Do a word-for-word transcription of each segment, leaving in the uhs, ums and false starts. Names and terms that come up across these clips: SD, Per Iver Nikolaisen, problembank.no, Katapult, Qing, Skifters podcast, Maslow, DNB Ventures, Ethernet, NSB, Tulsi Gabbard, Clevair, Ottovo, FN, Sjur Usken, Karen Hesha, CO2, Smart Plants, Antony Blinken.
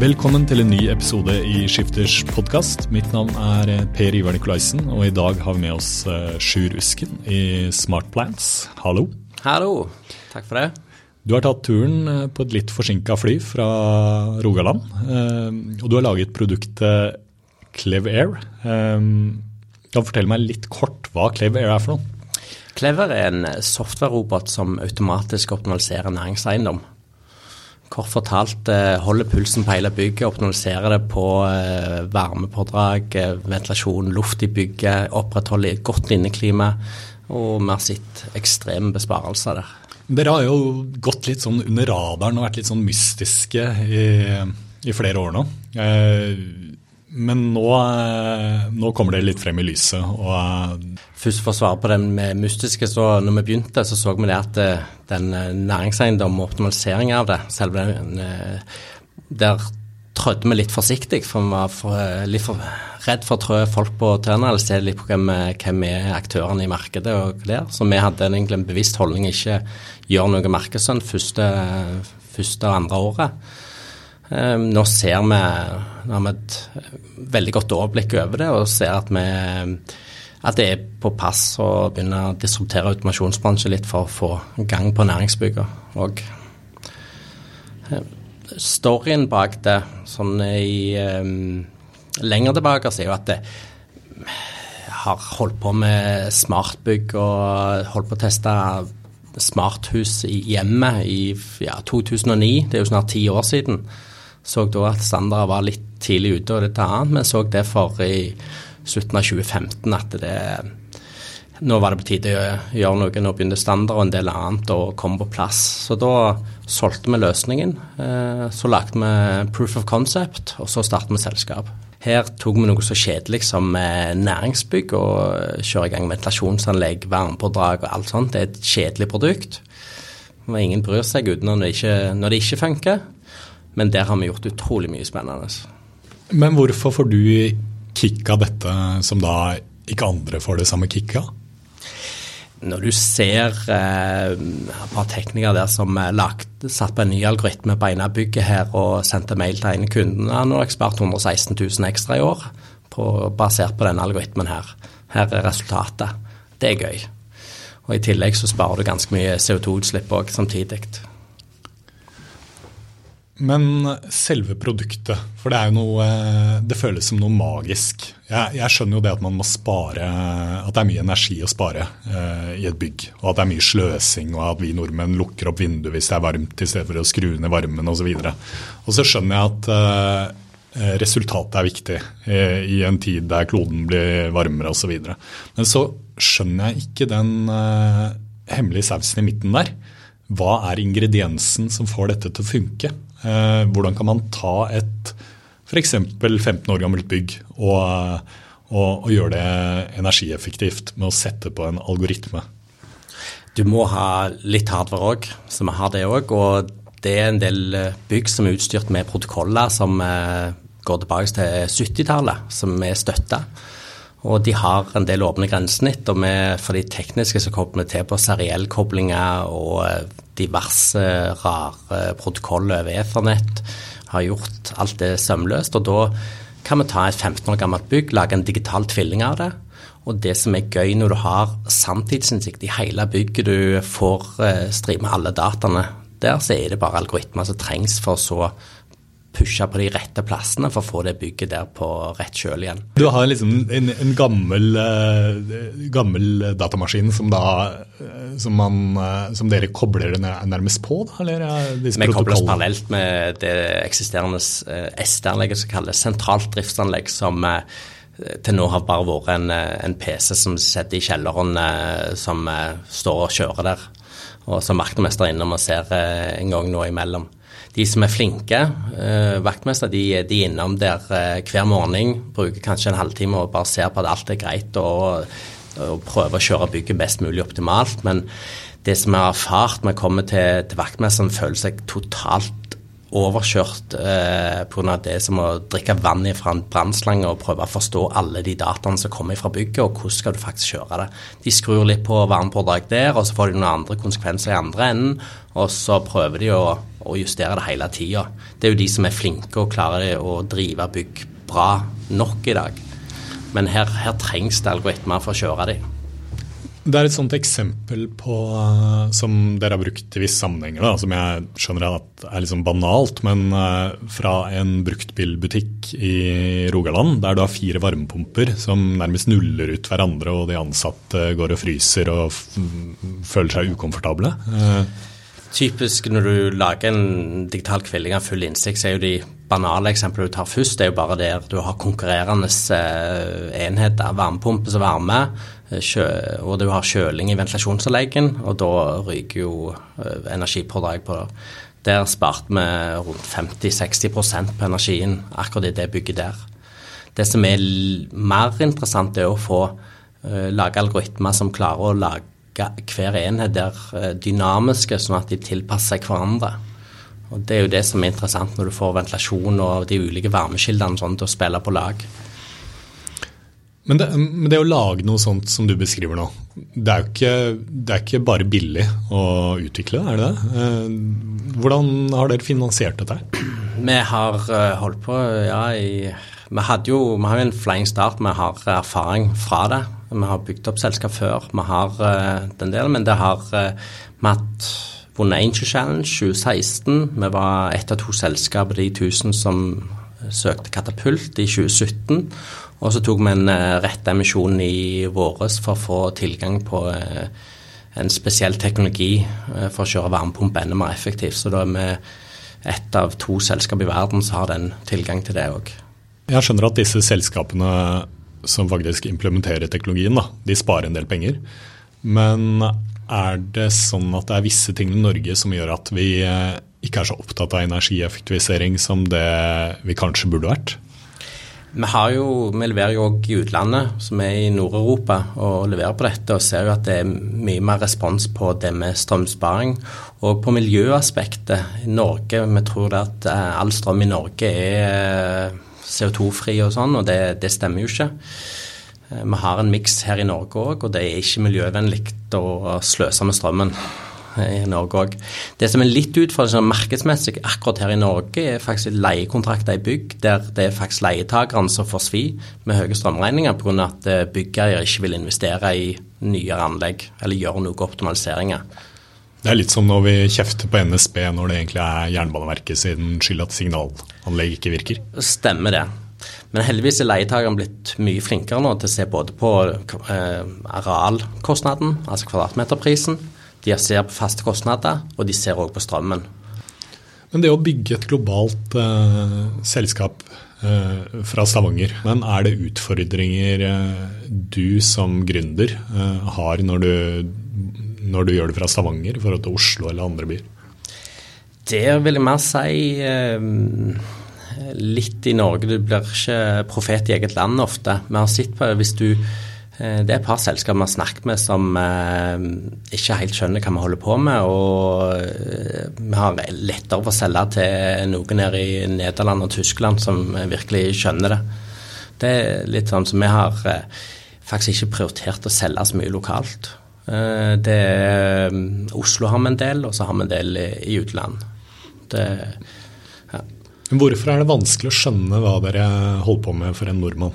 Velkommen til en ny episode I Skifters podcast. Mitt navn er Per Iver Nikolaisen, og I dag har vi med oss Sjur Usken I Smart Plants. Hallo. Hallo, takk for det. Du har tatt turen på et litt forsinket fly fra Rogaland, og du har laget produktet Clevair. Kan du fortelle meg litt kort hva Clevair er for noe? Clevair er en software-robot som automatisk optimaliserer næringseiendom. Kort fortalt holder pulsen på hele bygget, optimaliserer det på varmepådrag, ventilasjon, luft I bygget, opprettholder godt inneklima og vi har sett ekstreme besparelser der. Dere har jo gått litt sånn under radaren og vært litt sånn mystiske I, I flere år nå. Men nå, nå kommer det litt frem I lyset. Og Først for å svare på det med mystiske, så når vi begynte så så vi det at den næringseiendom og optimaliseringen av det, selv den, der trødde vi litt forsiktig, for vi var for, litt for redd for å trø folk på tørne, eller se litt på hvem, hvem er aktørene I markedet og der. Så vi hadde egentlig en bevisst holdning ikke gjør noe markedsønn første, første og andre året. Nå ser vi, nå har vi et veldig godt overblikk over det, og ser at, vi, at det er på pass å begynne å disruptere automasjonsbransjen litt for å få gang på næringsbygget. Og storyen bak det, sånn I um, lenger tilbake, er jo at det har holdt på med smartbygg og holdt på å teste smarthus I hjemmet I ja, to tusen og ni, det er jo snart ti år siden. Så da at standarder var litt tidlig ute og dette annet, men så det for I slutten av tjue femten at det, nå var det på tide å gjøre noe, nå begynte standard og en del annet og kom på plass. Så da solgte vi løsningen, så lagde vi proof of concept, og så startet vi selskap. Her tok vi noe så kjedelig som næringsbygg og kjører I gang ventilasjonsanlegg, varmepådrag og alt sånt. Det er et kjedelig produkt, og ingen bryr seg uten når det ikke, når det ikke funker. Men der har vi gjort utrolig mye spennende. Men hvorfor får du kicka dette som da ikke andre får det samme kicka? Når du ser eh, et par teknikere der som lagt, satt på en ny algoritme på ene bygget her og sendte mail til ene kundene, nå har jeg spart hundre og seksten tusen ekstra I år på, basert på denne algoritmen her. Her er resultatet. Det er gøy. Og I tillegg så sparer du ganske mye CO2-utslipp også samtidig. Men selve produktet, for det er jo noe, det føles som noe magisk. Jeg, jeg skjønner jo det at man må spare, at det er mye energi å spare eh, I et bygg, og at det er mye sløsing, og at vi nordmenn lukker opp vinduet hvis det er varmt I stedet for å skru ned varmen og så videre. Og så skjønner jeg at eh, resultatet er viktig eh, I en tid der kloden blir varmere og så videre. Men så skjønner jeg ikke den eh, hemmelige sausen I midten der. Hva er ingrediensen som får dette til å funke? Hvordan kan man ta et for eksempel femten år gammelt bygg og, og, og gjøre det energieffektivt med å sette på en algoritme? Du må ha litt hardware også, så vi har det også, og det er en del bygg som er utstyrt med protokoller som går tilbake til syttitallet, som er støttet. Og de har en del åpne grensesnitt, og med, for de tekniske så kommer vi til på seriellkoblinger og diverse rare protokoller over Ethernett, har gjort alt det sømløst, og da kan vi ta et femten år gammelt bygg, lage en digital tvilling av det, og Og det som er gøy når du har samtidsinsikt I hele bygget, du får streame alle dataene der, så er det bare algoritmer som trengs for så pusha på de rette plassene for å få det bygget der på rett kjøl igjen. Du har liksom en, en gammel, gammel datamaskin som, da, som, man, som dere kobler nærmest på? Da, eller disse Vi kobles parallelt med det eksisterende S D-anlegget som kalles sentralt driftsanlegg, som til nå har bare vært en, en P C som sitter I kjelleren som står og kjører der, og som vaktmester er innom og ser en gang nå imellom. De som er flinke, vaktmester, de, de er innom der hver morgen, bruker kanskje en halvtime og bare ser på at alt er greit og, og prøver å kjøre bygget best mulig optimalt, men det som jeg har erfart når jeg kommer til, til vaktmesteren føler seg totalt overkjørt eh, på grunn av det som å drikke vann fra en brannslange og prøve å forstå alle de dataene som kommer fra bygget og hvordan skal du faktisk kjøre det. De skrur litt på varmepådrag der, og så får de noen andre konsekvenser I andre enden, og så prøver de å, å justere det hele tiden. Det er jo de som er flinke og klarer å drive bygg bra nok I dag. Men her, her trengs det algoritmer for å kjøre dem. Det er et sånt eksempel på, som dere har brukt I visse sammenhenger, da, som jeg skjønner at er liksom banalt, men fra en bruktbilbutikk I Rogaland, der du har fire varmepumper som nærmest nuller ut hverandre, og de ansatte går og fryser og føler seg ukomfortable. Typisk når du lager en digital kvilling av full innsikt, så er jo de banale eksempler du tar først, det er jo bare der du har konkurrerende enheter, varmepumpe som varme, og du har kjøling I ventilasjonsanleggen, og da ryker jo energipådrag på det. Der sparte vi rundt femti til seksti prosent på energien, akkurat I det bygget der. Det som er mer interessant er å få uh, lage algoritmer som klarer å lage hver enhet der uh, dynamiske, sånn at de tilpasser hverandre. Og det er jo det som er interessant når du får ventilasjon og de ulike varmekildene sånn, til å spille på lag. Men det, men det å lage noe sånt som du beskriver nå, det er jo ikke, det er ikke bare billig å utvikle, er det det? Hvordan har dere finansiert dette? Vi har holdt på, ja, i, vi hadde jo vi har en flying start, vi har erfaring fra det. Vi har bygd opp selskap før, vi har den delen, men det har hatt vunnet Angel Challenge tjue seksten. Vi var ett av to selskaper I tusen som søkte Katapult I tjue sytten, og så tog vi en rett emisjon I våres for å få tilgang på en spesiell teknologi for å kjøre varmepump enda mer effektivt, så da er vi ett av to selskaper I verden som har den tilgang til det også. Jeg skjønner at disse selskapene som faktisk implementerer teknologien, da, de sparer en del penger, men er det sånn at det er visse ting I Norge som gjør at vi ikke er så opptatt av energieffektivisering som det vi kanskje burde vært? Vi har jo, vi leverer jo også I utlandet, som er I Nord-Europa, og leverer på dette, og ser jo at det er mye mer respons på det med strømsparing. Og på miljøaspektet I Norge, vi tror det at all strøm I Norge er C O to-fri og sånn, og det, det stemmer jo ikke. Vi har en mix her I Norge også, og det er ikke miljøvennlig å sløse med strømmen. I Norge også. Det som er litt utfordrende markedsmessig akkurat her I Norge er faktisk leiekontrakter I bygg der det er faktisk leietageren som får svi med høye strømregninger på grunn av at byggeier ikke vil investere I nyere anlegg eller gjøre noen optimaliseringer. Det er litt som når vi kjefter på N S B når det egentlig er Jernbaneverket siden skyld at signalanlegg ikke virker. Stemmer det. Men heldigvis er leietageren blitt mye flinkere nå til å se både på eh, arealkostnaden, altså kvadratmeterprisen, de ser på faste kostnader, og de ser også på strømmen. Men det å bygge et globalt eh, selskap eh, fra Stavanger, men er det utfordringer eh, du som gründer eh, har når du, når du gjør det fra Stavanger for til Oslo eller andre byer? Det vil jeg mer si eh, litt I Norge. Du blir ikke profet I eget land ofte. Vi har sett på hvis du Det er et par selskaper vi har snakket med som eh, ikke helt skjønner hva vi holder på med, og eh, vi har lettere for å selge til noen her I Nederland og Tyskland som virkelig skjønner det. Det er litt sånn som vi har eh, faktisk ikke prioritert å selge så mye lokalt. Eh, det, eh, Oslo har vi en del, og så har vi en del I, I utland. Det, ja. Hvorfor er det vanskelig å skjønne hva dere holder på med for en nordmann?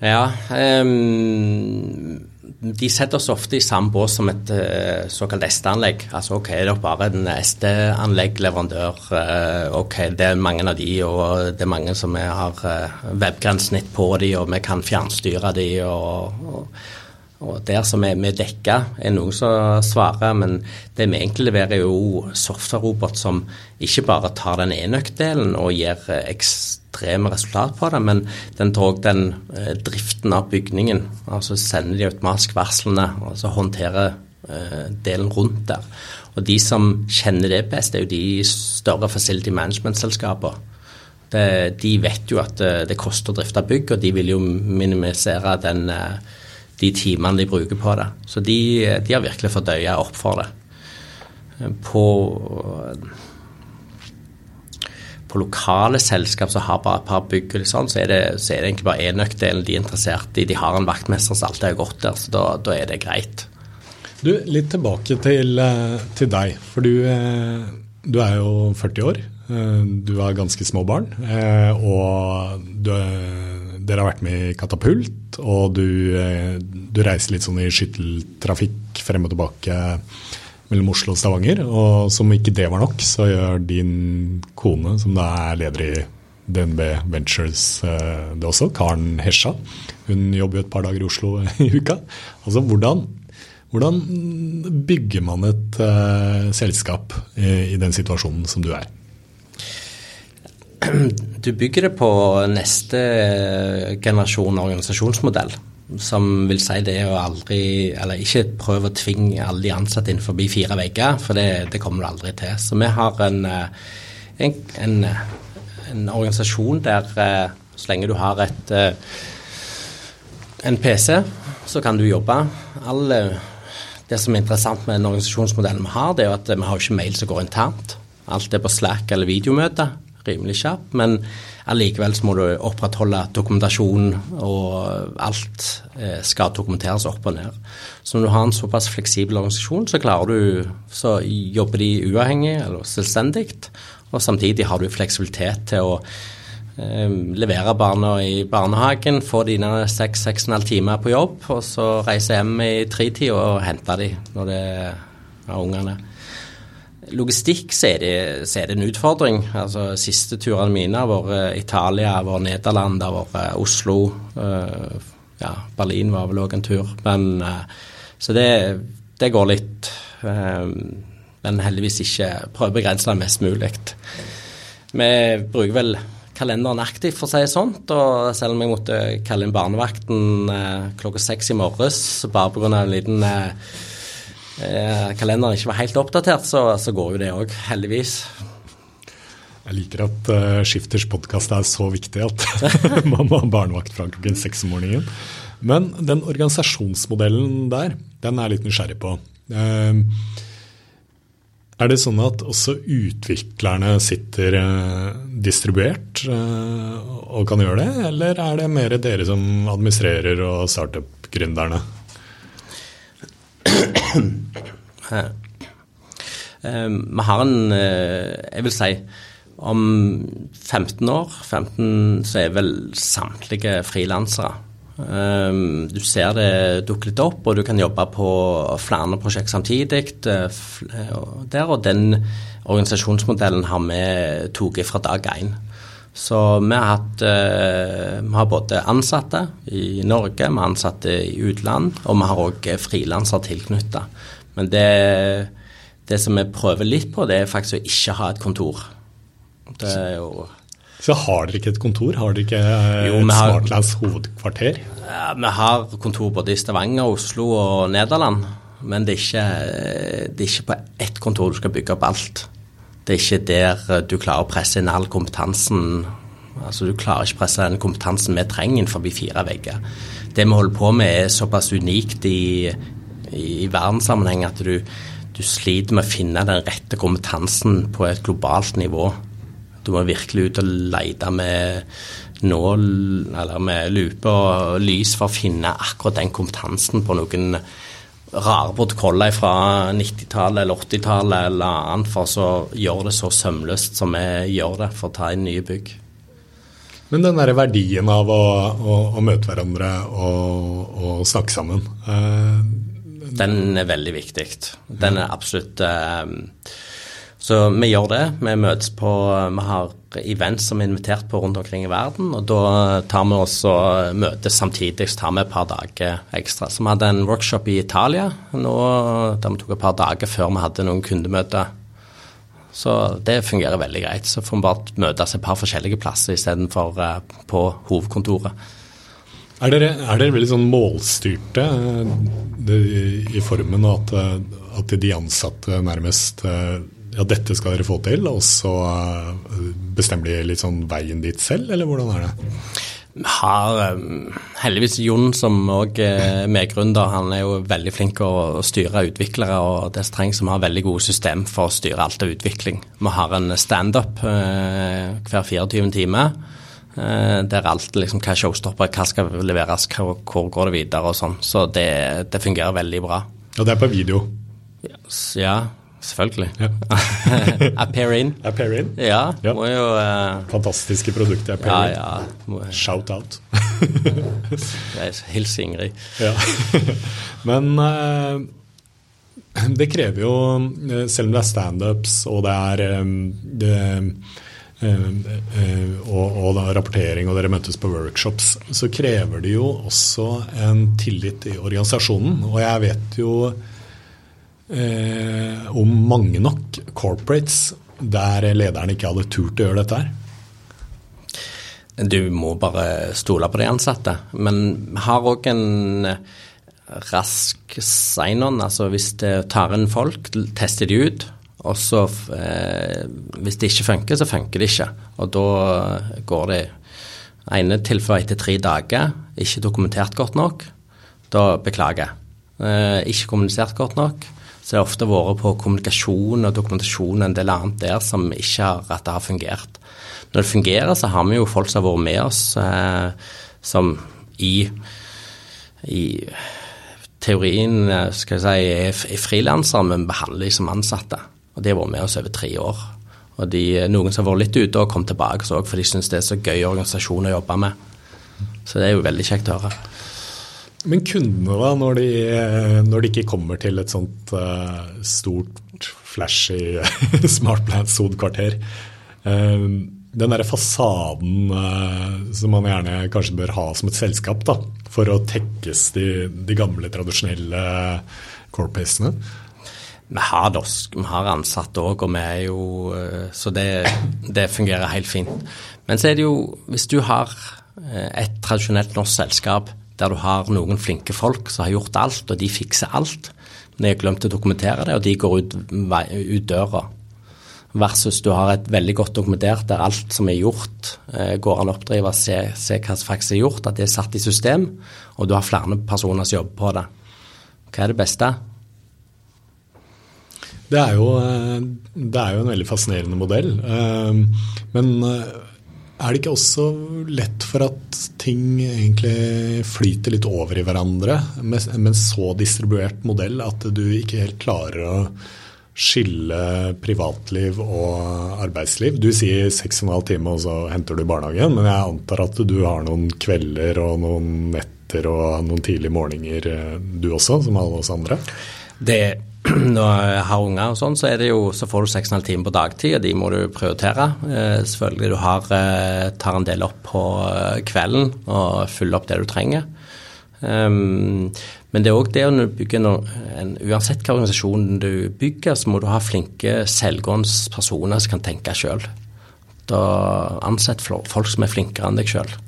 Ja, um, de setter oss ofte i samme bås som et uh, såkalt S D-anlegg. Altså, ok, det er bare en S D-anlegg-leverandør. Uh, ok, det er mange av de, og det er mange som har uh, webgrensnitt på de, og vi kan fjernstyre de, og, og, og der som er med dekket er noen som svarer, men det vi egentlig leverer er jo software-robot som ikke bare tar den enøkdelen og gir ekstra, med resultat på det, men den drog den eh, driften av bygningen, altså sender de automatisk varslene, og så håndterer eh, delen rundt der. Og de som kjenner det best, det er jo de større facility management-selskaper. Det, de vet jo at eh, det koster å drifte bygg, og de vil jo minimisere den, eh, de timene de bruker på det. Så de, de har virkelig fordøyet opp for det. På... på lokale selskap som har bare et par bygg eller sånn, så er det, så er det egentlig bare enøkdelen de er interessert i. De har en vaktmester som alltid har gått der, så da, da er det greit. Du, litt tilbake til, til deg, for du, du er jo førti år, du har ganske små barn, og du, dere har vært med i Katapult, og du, du reiser litt sånn i skytteltrafikk frem og tilbake mellom Oslo og Stavanger, og som ikke det var nok, så gjør din kone, som da er leder i D N B Ventures, det også, Karen Hesha. Hun jobber jo et par dager i Oslo i uka. Altså, hvordan, hvordan bygger man et uh, selskap i, i den situasjonen som du er? Du bygger det på neste generasjon organisasjonsmodell, som vil si det å aldri, eller ikke prøve å tvinge alle de ansatte inn forbi fire vegger, for det, det kommer du aldri til. Så vi har en, en, en, en organisasjon der så lenge du har et, en P C, så kan du jobbe. Alle, det som er interessant med den organisasjonsmodellen vi har, det er jo at vi har ikke mail som går internt. Alt er på Slack eller videomøte, rimelig kjapt, men allikevel så må du opprettholde dokumentasjon, og alt skal dokumenteres opp og ned. Så når du har en såpass fleksibel organisasjon, så klarer du, så jobber de uavhengig eller selvstendig, og samtidig har du fleksibilitet til å eh, levere barna i barnehagen, få dine seks til seks og en halv timer på jobb, og så reise hjem i tretida og hente de når det er ungene. Logistikk, så er, det, så er det en utfordring. Altså, siste turene mine har vært Italia, har vært Nederland, har vært Oslo, øh, ja, Berlin var vel også en tur. Men, øh, så det, det går litt, øh, men heldigvis ikke prøver å begrense det mest mulig. Vi bruker vel kalenderen aktivt, for å si det sånt, og selv om jeg måtte kalle inn barnevakten øh, klokka seks i morges, bare på grunn av en liten... Øh, kalenderen ikke var helt oppdatert, så, så går jo det også, heldigvis. Jeg liker at uh, Skifters podcast er så viktig at man må ha barnevakt fra klokken seks om morgenen. Men den organisasjonsmodellen der, den er litt nysgjerrig på. Uh, er det sånn at også utviklerne sitter uh, distribuert uh, og kan gjøre det, eller er det mer dere som administrerer og startup-gründerne? Vi har en, jeg vil si, om femten år, femten, så er vel samtlige frilansere. Du ser det dukke litt opp, og du kan jobbe på flere prosjekt samtidig der, og den organisasjonsmodellen har vi tatt fra dag én. Så vi har, hatt, vi har både ansatte i Norge, vi har ansatte i utland, og vi har også frilansere tilknyttet. Men det, det som vi prøver litt på, det er faktisk å ikke ha et kontor. Det er jo... Så har dere ikke et kontor? Har dere ikke jo, et Smart Plants hovedkvarter? Ja, vi har kontor både i Stavanger, Oslo og Nederland, men det er ikke, det er ikke på ett kontor du skal bygge opp alt. Det er ikke der du klarer å presse inn all kompetansen, altså du klarer ikke å presse den kompetansen vi trenger innenfor fire vegger. Det vi holder på med er såpass unikt i, i verdenssammenheng at du, du sliter med å finne den rette kompetansen på et globalt nivå. Du må virkelig ut og lete med nål, eller med lupe og lys for å finne akkurat den kompetansen på noen rare protokoller fra nittitallet eller åttitallet eller annet, for så gjør det så sømløst som vi gjør det for å ta inn nye bygg. Men den der verdien av å, å, å møte hverandre og, og snakke sammen. Eh, den er veldig viktig. Den er absolutt... Eh, så vi gjør det. Vi møtes på... Vi har events som er invitert på rundt omkring i verden, og da tar vi oss og møtes samtidig, så tar vi et par dager ekstra. Så vi hadde en workshop i Italia, nå, der vi tok et par dager før vi hadde noen kundemøter. Så det fungerer veldig greit. Så får vi bare møtes et par forskjellige plasser I stedet for på hovedkontoret. Er dere, er dere veldig sånn målstyrte det, i formen at, at de ansatte nærmest ja, dette skal dere få til, og så bestemmer de litt sånn veien dit selv, eller hvordan er det? Vi har heldigvis Jon som også er medgrunner, han er jo veldig flink å styre utviklere, og det er strengt som har veldig gode system for å styre alt av utvikling. Vi har en stand-up hver tjuefire timer, der alt liksom, hva showstopper, hva skal leveres, hvor går det videre og sånn, så det, det fungerer veldig bra. Og det er på video? Yes, ja, selvfølgelig. Ja. Appear in. Appear in. Ja, ja. Må jo... Uh... Fantastiske produkter, Appear in. Ja, ja. Shout out. Hils Ingrid. Ja. Men uh, det krever jo, selv om det er stand-ups, og det er... Um, det, um, uh, og, og da, rapportering, og dere møtes på workshops, så krever det jo også en tillit I organisasjonen. Og jeg vet jo... Eh, om mange nok corporates der lederen ikke hadde turt å gjøre dette her. Du må bare stole på de ansatte, men har også en rask sign-on, altså hvis det tar inn folk, tester de ut, og så eh, hvis det ikke funker, så funker det ikke, og da går det ene tilfelle etter tre dager, ikke dokumentert godt nok, da beklager eh, ikke kommunisert godt nok, så det har ofte vært på kommunikasjon og dokumentasjon en del annet der som ikke har, at det har fungert. Når det fungerer så har vi jo folk som har vært med oss eh, som i, i teorien skal jeg si, er, er frilansere, men behandler de som ansatte. Og de har vært med oss over tre år. Og de, noen som har vært litt ute og kom tilbake så, for de synes det er så gøy organisasjon å jobbe med. Så det er jo veldig kjekt å høre. Men kundene da, når de, når de ikke kommer til et sånt uh, stort, flashy Smart Plants-hovedkvarter, uh, den der fasaden uh, som man gjerne kanskje bør ha som et selskap da, for å tekkes de, de gamle, tradisjonelle corpacene? Vi har, dosk, vi har ansatt også, og vi er jo, uh, så det, det fungerer helt fint. Men så er det jo, hvis du har et tradisjonelt norsk selskap, der du har noen flinke folk som har gjort alt, og de fikser alt. Men jeg har glemt å dokumentere det, og de går ut, ut døra. Versus du har et veldig godt dokumentert, der alt som er gjort, går an å oppdrive, se, se hva som faktisk er gjort, at det er satt I system, og du har flere personer som jobber på det. Hva er det beste? Det er jo, det er jo en veldig fascinerende modell. Men... Er det ikke også lett for at ting egentlig flyter litt over I hverandre med en så distribuert modell at du ikke helt klarer å skille privatliv og arbeidsliv? Du sier seks og en halv time og så henter du barnehagen, men jeg antar at du har noen kvelder og noen netter og noen tidlige morgener du også, som alle oss andre. Det Når jeg har unger og sånn, så, er det jo, så får du seks og en halv time på dagtid, og de må du prioritere. Eh, selvfølgelig du har, eh, tar en del opp på kvelden og fyller opp det du trenger. Um, men det er også det å bygge no, en, uansett hva organisasjonen du bygger, så må du ha flinke selvgångspersoner som kan tenke selv. Da ansett folk som er flinkere enn deg selv.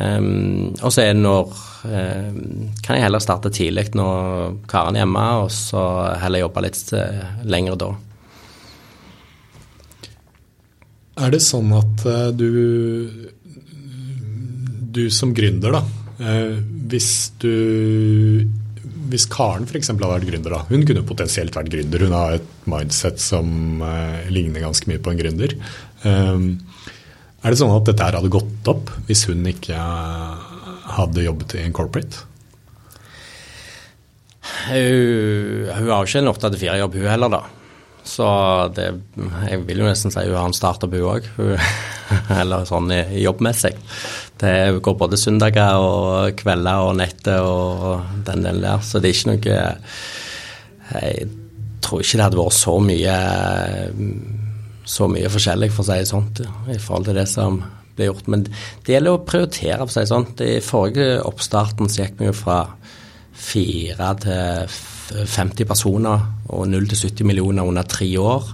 Um, og så er det når um, kan jeg heller starte tidlig når Karen er hjemme, og så heller jobbe litt uh, lenger da. Er det sånn at uh, du du som gründer da, uh, hvis du hvis Karen for eksempel har vært gründer da, hun kunne potensielt vært gründer, hun har et mindset som uh, ligner ganske mye på en gründer. Um, Er det sånn at dette her hadde gått opp hvis hun ikke hadde jobbet I en corporate? Hun, hun har jo ikke en åtte til fire jobb hun heller da. Så det, jeg vil jo nesten si hun har en startup hun også. Hun, eller sånn jobbmessig. Det går både søndager og kvelder og netter og den delen der, så det er ikke noe, jeg tror ikke det hadde vært så mye, så mye forskjellig for å si sånt I forhold til det som ble gjort, men det gjelder å prioritere for å si sånt. I forrige oppstarten så gikk vi jo fra fire til femti personer og null til sytti millioner under tre år.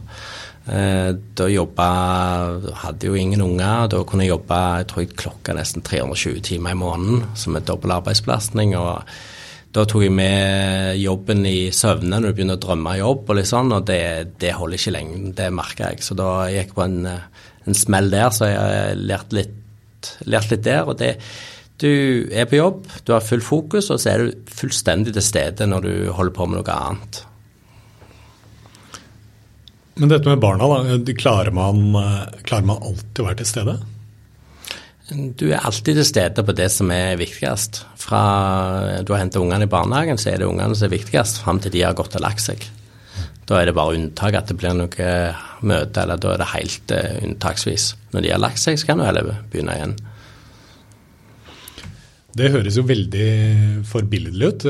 Da jobbet, hadde jo ingen unger, da kunne jeg jobbe, jeg tror jeg klokka nesten tre hundre og tjue timer I måneden, som er dobbelt arbeidsbelastning, og da tog jeg med jobben I søvne når du begynner å drømme jobb og litt sånn, og det, det holder ikke lenge, det merker jeg. Så da gikk på en, en smell der, så jeg lærte litt, lærte litt der, og det Du er på jobb, du har full fokus, og så er du fullstendig til stede når du holder på med noe annet. Men dette med barna, da, klarer man, klarer man alltid å være til stede? Du er alltid til stede på det som er viktigast. Fra du har hentet ungene I barnehagen, så er det ungene som er viktigast, frem til de har gått og lagt seg. Da er det bare unntak at det blir noe møte, eller da er det helt uh, unntaksvis. Når de har lagt seg, så kan du heller begynne igjen. Det høres jo veldig forbilledlig ut.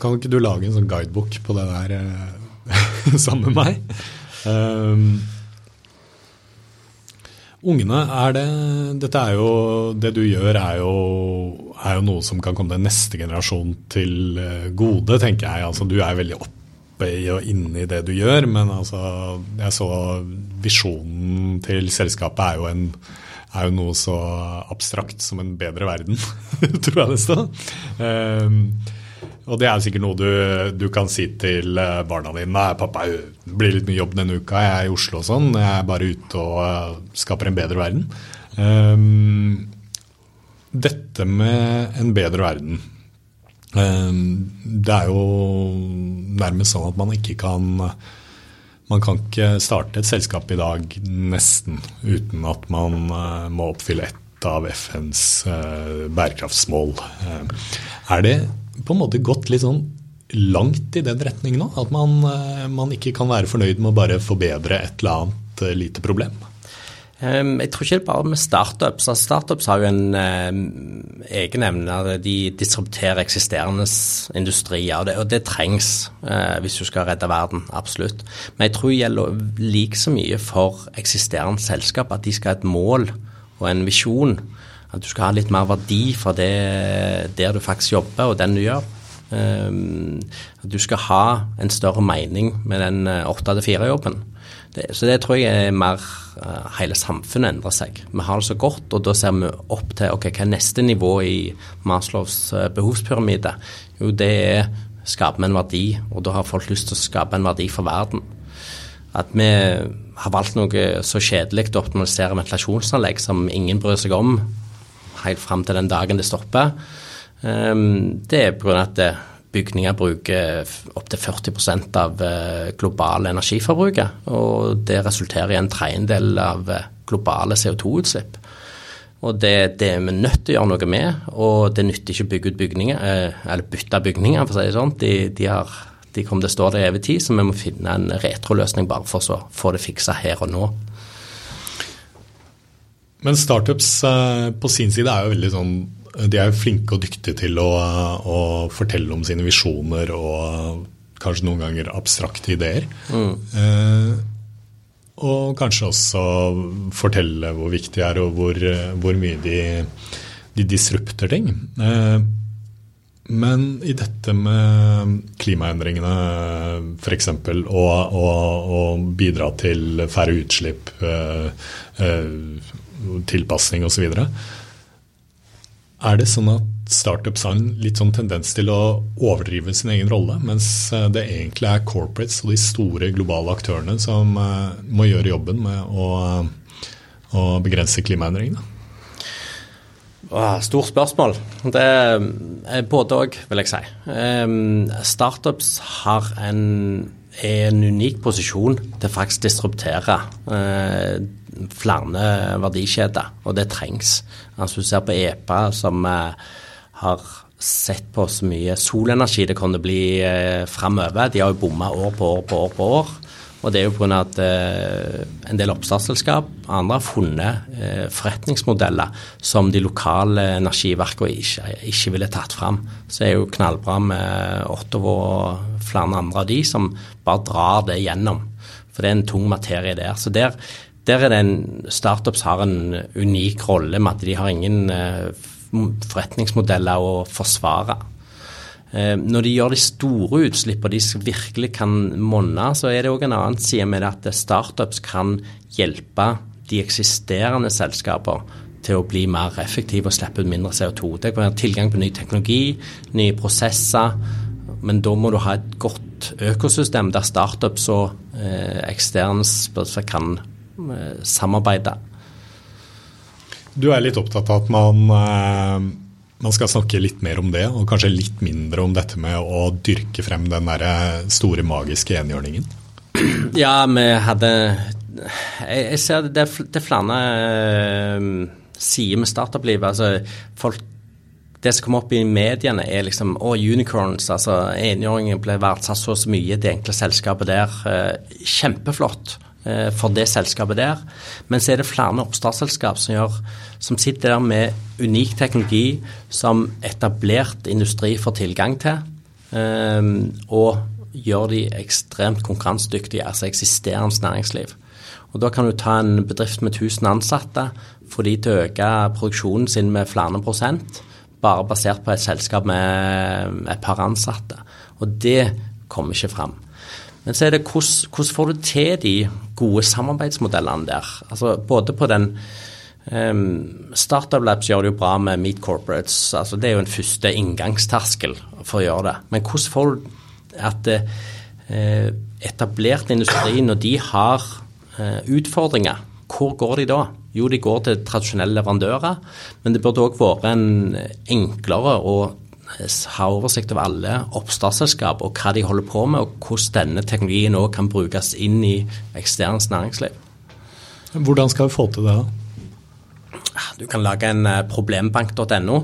Kan ikke du lage en sånn guidebok på det der sammen med meg? Um, ungene, er det, dette er jo, det du gjør er jo, er jo noe som kan komme den neste generasjon til gode, tenker jeg. Altså, du er veldig oppe I og inne I det du gjør, men altså, jeg så visjonen til selskapet er jo en er jo noe så abstrakt som en bedre verden, tror jeg det står. Um, og det er sikkert noe du, du kan si til barna dine. Nei, pappa, det blir litt mye jobb denne uka, jeg er I Oslo og sånn, jeg er bare ute og skaper en bedre verden. Um, dette med en bedre verden, um, det er jo nærmest sånn at man ikke kan... Man kan ikke starte et selskap I dag nesten uten at man må oppfylle ett av FNs bærekraftsmål. Er det på en måte gått litt sånn langt I den retningen nå? At man, man ikke kan være fornøyd med å bare forbedre et eller annet lite problem? Jeg tror ikke det bare med startups. Startups har jo en eh, egen evne. De disrupterer eksisterende industrier, og det, og det trengs eh, hvis du skal redde verden, absolutt. Men jeg tror det gjelder like så mye for eksisterende selskap at de skal ha et mål og en visjon. At du skal ha litt mer verdi fra det der du faktisk jobber og den du gjør. Um, at du skal ha en større mening med den åtte til fire jobben. Det, så det tror jeg er mer uh, hele samfunnet endrer seg. Vi har det så godt, og da ser vi opp til okay, hva er neste nivå I Maslows uh, behovspyramide? Jo, det er skape en verdi, og da har folk lyst til å skape en verdi for verden. At vi har valgt noe så kjedelig å optimalisere ventilasjonsanlegg som ingen bryr seg om helt frem til den dagen det stopper, um, det er på grunn av at det bygninger bruker opp til førti prosent av global energiforbruket, og det resulterer I en tredjedel av globale C O two utslipp. Og det, det er vi nødt til å gjøre noe med, og det nytter ikke å bygge ut bygninger, eller bytte bygninger, for å si det sånn. De, de, har, de kommer til å stå der I evig tid, så vi må finne en retroløsning bare for å få det fikset her og nå. Men startups på sin side er jo veldig sånn, de er jo flinke og dyktige til å, å fortelle om sine visjoner og kanskje noen ganger abstrakte ideer. Mm. Eh, og kanskje også fortelle hvor viktig det er og hvor, hvor mye de, de disrupter ting. Eh, men I dette med klimaendringene for eksempel, og, og, og bidra til færre utslipp, eh, eh, tilpassning og så videre, Er det sånn at startups har en litt sånn tendens til å overdrive sin egen rolle, mens det egentlig er corporates og de store globale aktørene som må gjøre jobben med å, å begrense klimaendringene? Stort spørsmål. Det er både og, vil jeg si. Startups har en, en unik posisjon til faktisk disruptere flere verdikjeder, og det trengs. Altså du ser på E P A som har sett på så mye solenergi det kan det bli fremover. De har jo bommet år på år på år på år, Og det er jo på grunn av at eh, en del oppstartsselskap, andre har funnet eh, forretningsmodeller som de lokale energiverkene ikke, ikke ville tatt frem. Så er jo knallbra med Ottovo og flere andre av de som bare drar det gjennom. For det er en tung materie der. Så der, der er det en, startups har en unik rolle med at de har ingen eh, forretningsmodeller å forsvare. Når de gjør de store utslipp og de virkelig kan monne, så er det også en annen side med det at startups kan hjelpe de eksisterende selskaper til å bli mer effektive og slippe ut mindre C O two. Det kan være tilgang på ny teknologi, nye prosesser, men da må du ha et godt økosystem der startups og eksterne bedrifter kan samarbeide. Du er litt opptatt av at man... Man skal snakke litt mer om det, og kanskje litt mindre om dette med å dyrke frem den der store magiske enhjørningen. Ja, vi hadde... Jeg ser det, det er flere sider med startup-livet. Altså, folk, det som kommer opp i mediene er liksom, å, unicorns, altså enhjørningen ble verdsatt så mye, det enkle selskapet der, kjempeflott. For det selskapet der, men så er det flere oppstartsselskap som, gjør, som sitter der med unik teknologi som etablert industri får tilgang til, og gjør de ekstremt konkurransedyktige, altså eksisterende næringsliv. Og da kan du ta en bedrift med tusen ansatte, få de til å øke produksjonen sin med flere prosent, bare basert på et selskap med et par ansatte. Og det kommer ikke frem. Men så er det hvordan får du til de gode samarbeidsmodellene der? Altså både på den um, Startup Labs gjør det jo bra med Meet Corporates, altså det er jo en første inngangsterskel for å gjøre det. Men hvordan får du at uh, etablert industri når de har uh, utfordringer? Hvor går de da? Jo, de går til tradisjonelle leverandører, men det burde også være en enklere og ha oversikt over alle oppstartsselskap og hva de holder på med, og hvordan denne teknologien også kan brukes inn i eksterns næringsliv. Hvordan skal vi få til det da? Du kan lage en problembank.no.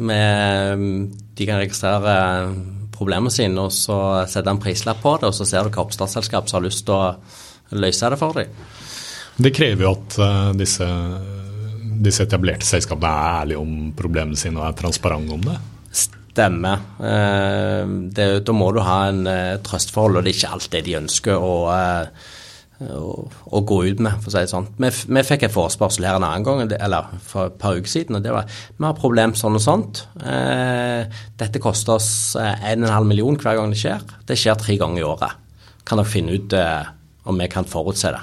Med, de kan registrere problemet sin, og så setter en prislapp på det, og så ser du hva oppstartsselskap som har lyst til å løse det for dem. Det krever jo at disse, disse etablerte selskapene er ærlige om problemet sin og er transparente om det. Stemme. Det, da må du ha en trøstforhold, og det er ikke alt det de ønsker å, å, å gå ut med, for å si det sånn. Vi, vi fikk en forespørsel her en annen gang, eller for et par uker siden, og det var, vi har problem sånn og sånt. Dette koster oss en komma fem million hver gang det skjer. Det skjer tre ganger i året. Kan dere finne ut om vi kan forutse det?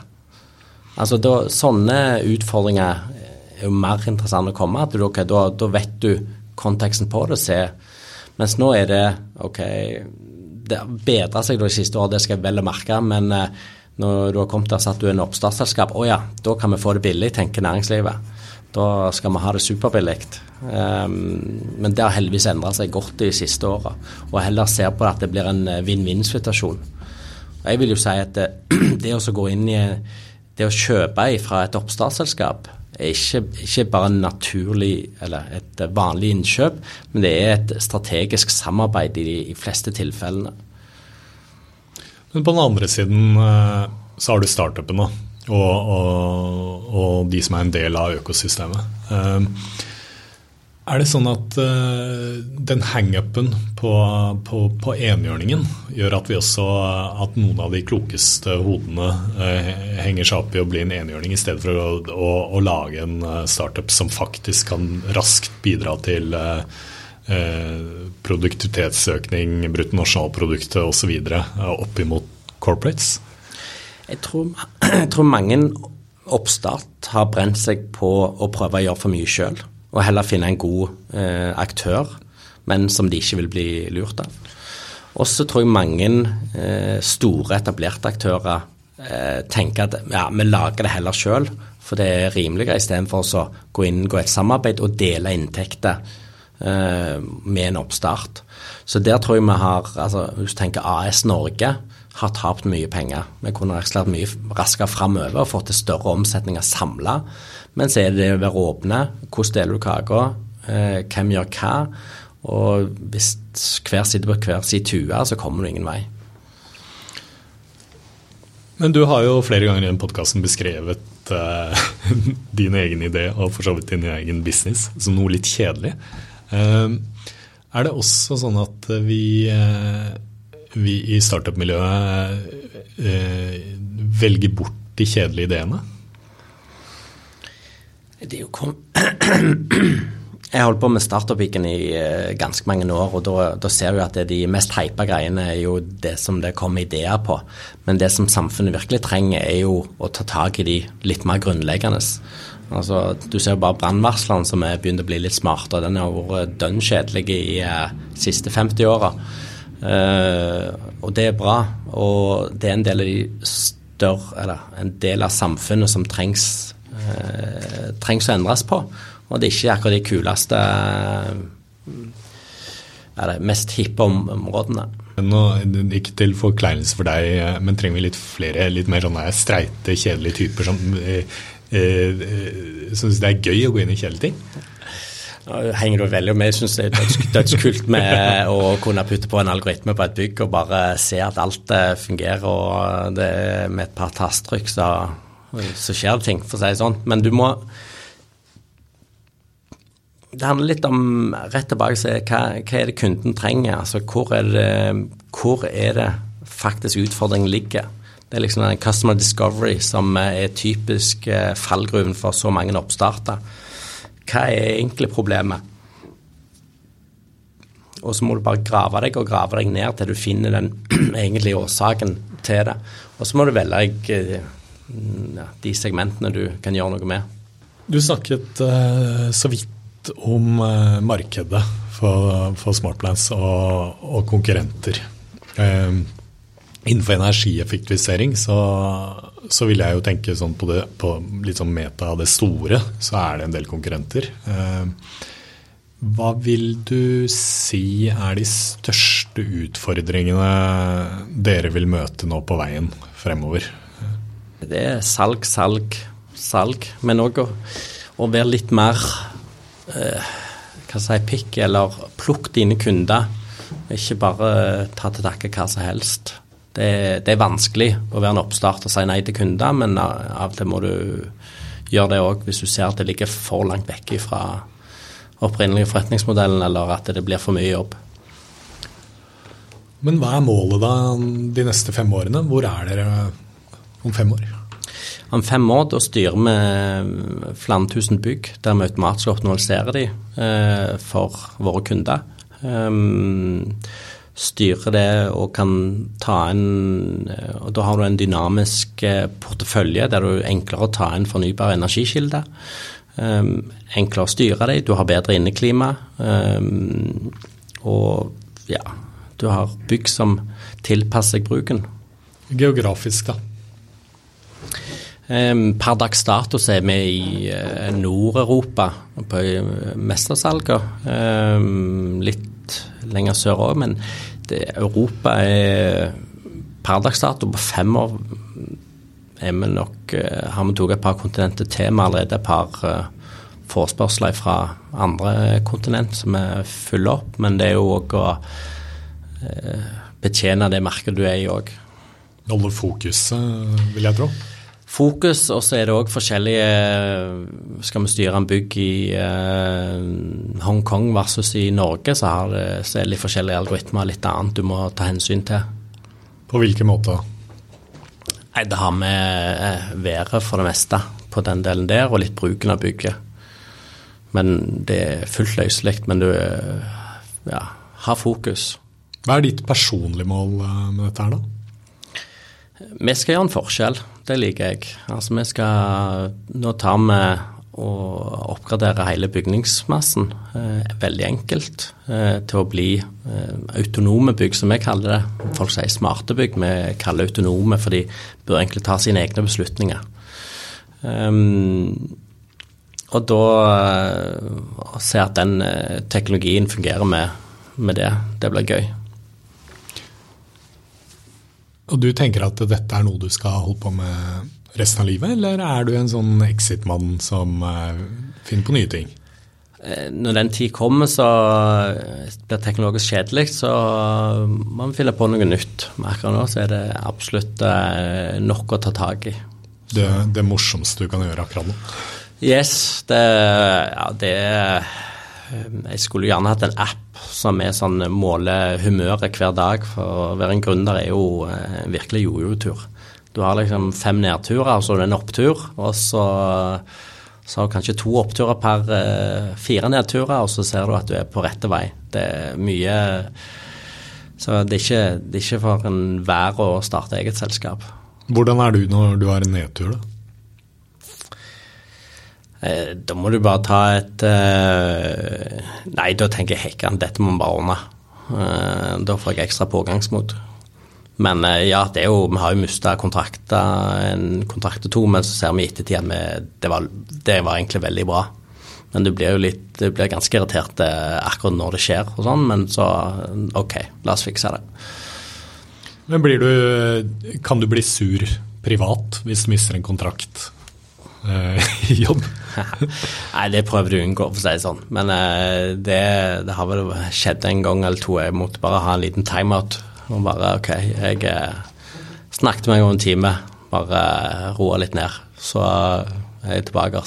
Altså, da, sånne utfordringer er jo mer interessant å komme, at da, da, da vet du konteksten på det, se. Mens nå er det, ok, det har bedret seg de siste årene, det skal jeg vel merke, men når du har kommet der, så at du er en oppstartsselskap, åja, da kan vi få det billig, tenker næringslivet. Da skal vi ha det superbilligt. Um, men det har heldigvis endret seg godt de siste årene, og heller ser på at det blir en vinn-vinn-situasjon. Og jeg vil jo si at det, det å gå inn i, det å kjøpe fra et oppstartsselskap, er ikke, ikke bare naturlig eller et vanlig innkjøp, men det er et strategisk samarbeid i de i fleste tilfellene. Men på den andre siden så har du startupene og, og, og de som er en del av økosystemet. Er det sånn at den hang-upen på, på, på enhjørningen gjør at vi også at noen av de klokeste hodene henger seg opp i å bli en enhjørning i stedet for å, å, å lage en startup som faktisk kan raskt bidra til eh, produktivitetsøkning, bruttonasjonalproduktet og så videre opp imot corporates? Jeg tror, jeg tror mange oppstart har brent seg på å prøve å gjøre for mye selv. Og heller finne en god eh, aktør, men som de ikke vil bli lurt av. Og så tror jeg mange eh, store etablerte aktører eh, tenker at ja, vi lager det heller selv, for det er rimeligere i stedet for å gå inn i et samarbeid og dele inntekter eh, med en oppstart. Så der tror jeg vi har, altså hvis du tenker A S Norge, har tapt mye penger. Vi kunne rekslert mye raskere fremover og fått til større omsetninger samlet. Men så er det å være åpne. Hvordan deler du kaka? Hvem gjør hva? Og hvis hver sitter på hver sitt tue, så kommer du ingen vei. Men du har jo flere ganger I den podcasten beskrevet eh, din egen idé og for så vidt din egen business som noe litt kjedelig. Eh, er det også sånn at vi, eh, vi I startup-miljøet eh, velger bort de kjedelige ideene? Det er jo kom... Jeg har holdt på med startup-viken I ganske mange år, og da, da ser du at det de mest hypa greiene er jo det som det kommer ideer på. Men det som samfunnet virkelig trenger er jo å ta tag I de litt mer grunnleggende. Altså, du ser jo bare brandvarsleren som er begynt å bli litt smartere. Den har vært dønnkjedelig I de siste femti årene. Uh, og det er bra, og det er en del av de større, eller en del av samfunnet som trengs, uh, trengs å endres på. Og det er ikke akkurat de kuleste, er det mest hippe områdene. Nå, ikke til forkleinelse for deg, men trenger vi litt flere, litt mer sånne streite, kjedelige typer som eh, eh, synes det er gøy å gå inn I kjedelige ting? Henger du veldig med, jeg synes det er dødskult med å kunne putte på en algoritme på et bygg og bare se at alt fungerer, og det med et par tasttrykk så, så skjer det ting, for å si sånn. Men du må... Det handler litt om, rett tilbake, se, hva, hva er det kunden trenger? Altså, hvor er det, hvor er det faktisk utfordringen ligger? Det er liksom en customer discovery som er typisk fallgruven for så mange oppstarter. Hva er egentlig problemet? Og så må du bare grave deg og grave deg ned til du finner den egentlige årsaken til det. Og så må du velge ja, de segmentene du kan gjøre noe med. Du snakket uh, så vidt om eh, markedet for, for Smart Plants og, og konkurrenter. Eh, innenfor energieffektivisering så, så vil jeg jo tenke sånn på, det, på litt sånn meta av det store, så er det en del konkurrenter. Eh, hva vil du si er de største utfordringene dere vil møte nå på veien fremover? Det er salg, salg, salg, men også å være litt mer hva sier pikk eller plukk dine kunder ikke bare ta til takke hva som helst det, det er vanskelig å være en oppstart og si nei til kunder men av og til må du gjøre det også hvis du ser at det ligger for langt vekk fra opprinnelige forretningsmodellen eller at det blir for mye jobb Men hva er målet da de neste fem årene? Hvor er dere om fem år? Om fem år da styrer vi flere tusen bygg der vi automatisk optimaliserer de eh, for våre kunder. Um, styrer det og kan ta en, og da har du en dynamisk portefølje der du enklere å ta en fornybar energikilde. Um, enklere å styre det, du har bedre inneklima, um, og ja, du har bygg som tilpasser bruken. Geografisk da? Per dags status er vi I Nord-Europa på mestersalget, litt lenger sør også, men det, Europa er per dags status på fem år er vi nok, har vi tog et par kontinenter til, vi allerede et par forespørsler fra andre kontinent som er full opp, men det er jo også å betjene det markedet du er I også. Holde fokuset, vil jeg tro. Fokus, og så er det også forskjellige, skal vi styre en bygg I eh, Hongkong versus I Norge, så, har det, så er det litt forskjellige algoritmer, litt annet du må ta hensyn til. På hvilke måter? Nei, det har med været for det meste på den delen der, og litt bruken av bygget. Men det er fullt løselig, men du ja, har fokus. Hva er ditt personlige mål med dette her da? Vi skal gjøre en forskjell, det liker jeg. Altså, vi skal nå ta med å oppgradere hele bygningsmassen, eh, veldig enkelt, eh, til å bli eh, autonome bygg, som jeg kaller det. Folk sier smarte bygg, vi kaller det autonome, for de bør egentlig ta sine egne beslutninger. Um, og da å se at den eh, teknologien fungerer med, med det, det blir gøy. Og du tenker at dette er noe du skal holde på med resten av livet, eller er du en sånn exit-mann som finner på nye ting? Når den tid kommer så blir teknologisk kjedelig, så man fyller på noe nytt. Merker nå, så er det absolutt nok å ta tag I. Det, det morsomste du kan gjøre akkurat nå? Yes, det, ja, det er... Jeg skulle gjerne hatt en app som er sånn måler humøret hver dag, for å være en gründer er jo virkelig jojo-tur. Du har liksom fem nedturer, og så er det en opptur, og så... Så har du kanskje to oppturer per eh, fire nedturer, og så ser du at du er på rette vei. Det er mye, så det er ikke, det er ikke for en vær å starte eget selskap. Hvordan er du når du har en nedtur da? Eh, da må du bare ta et, eh, nei da tenker jeg hekken, dette må man bare ordne. Eh, da får jeg ekstra pågangsmot. Men ja, det er jo, vi har jo mistet kontrakter, en kontrakt og to, men så ser vi ettertid med, det var, det var egentlig veldig bra. Men du blir jo litt, du blir ganske irritert akkurat når det skjer og sånn, men så, ok, la oss fikse det. Men blir du, kan du bli sur privat hvis du mister en kontrakt eh, I jobb? Nei, det prøver du å unngå for å si det sånn, men eh, det, det har vel skjedd en gang eller to, jeg måtte bare ha en liten timeout og bare, ok, jeg snakket meg om en time, bare roet litt ned, så jeg er tilbake.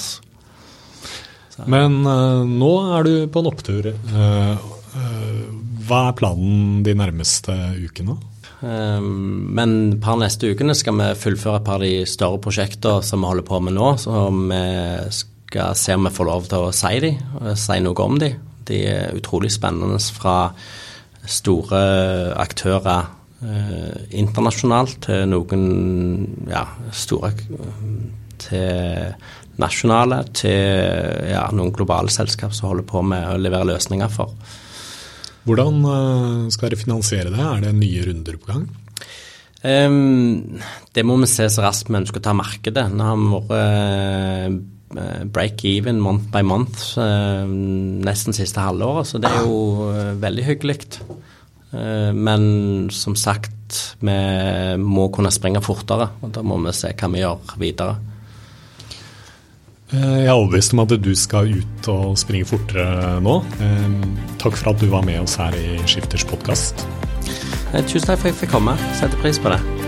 Men uh, nå er du på en opptur. Uh, uh, hva er planen de nærmeste ukene? Um, men per neste ukene skal vi fullføre et par av de større prosjekter som vi holder på med nå, så vi skal se om vi får lov til å si de, og si noe om de. De er utrolig spennende fra store aktører eh, internasjonalt til noen ja, store til nasjonale til ja, noen globale selskap som holder på med å levere løsninger for. Hvordan skal dere finansiere det? Er det nye runder på gang? Um, det må vi se så raskt med om vi skal ta markedet. Nå har vi vært break-even month by month eh, nesten siste halvåret, så det er jo eh, veldig hyggelig. Eh, men som sagt, vi må kunne springe fortere, og da må vi se hva vi gjør videre. Jeg er overbevist om at du skal ut og springe fortere nå. Eh, takk for at du var med oss her I Skifters podcast. Eh, tusen takk for at jeg fikk komme. Setter pris på det.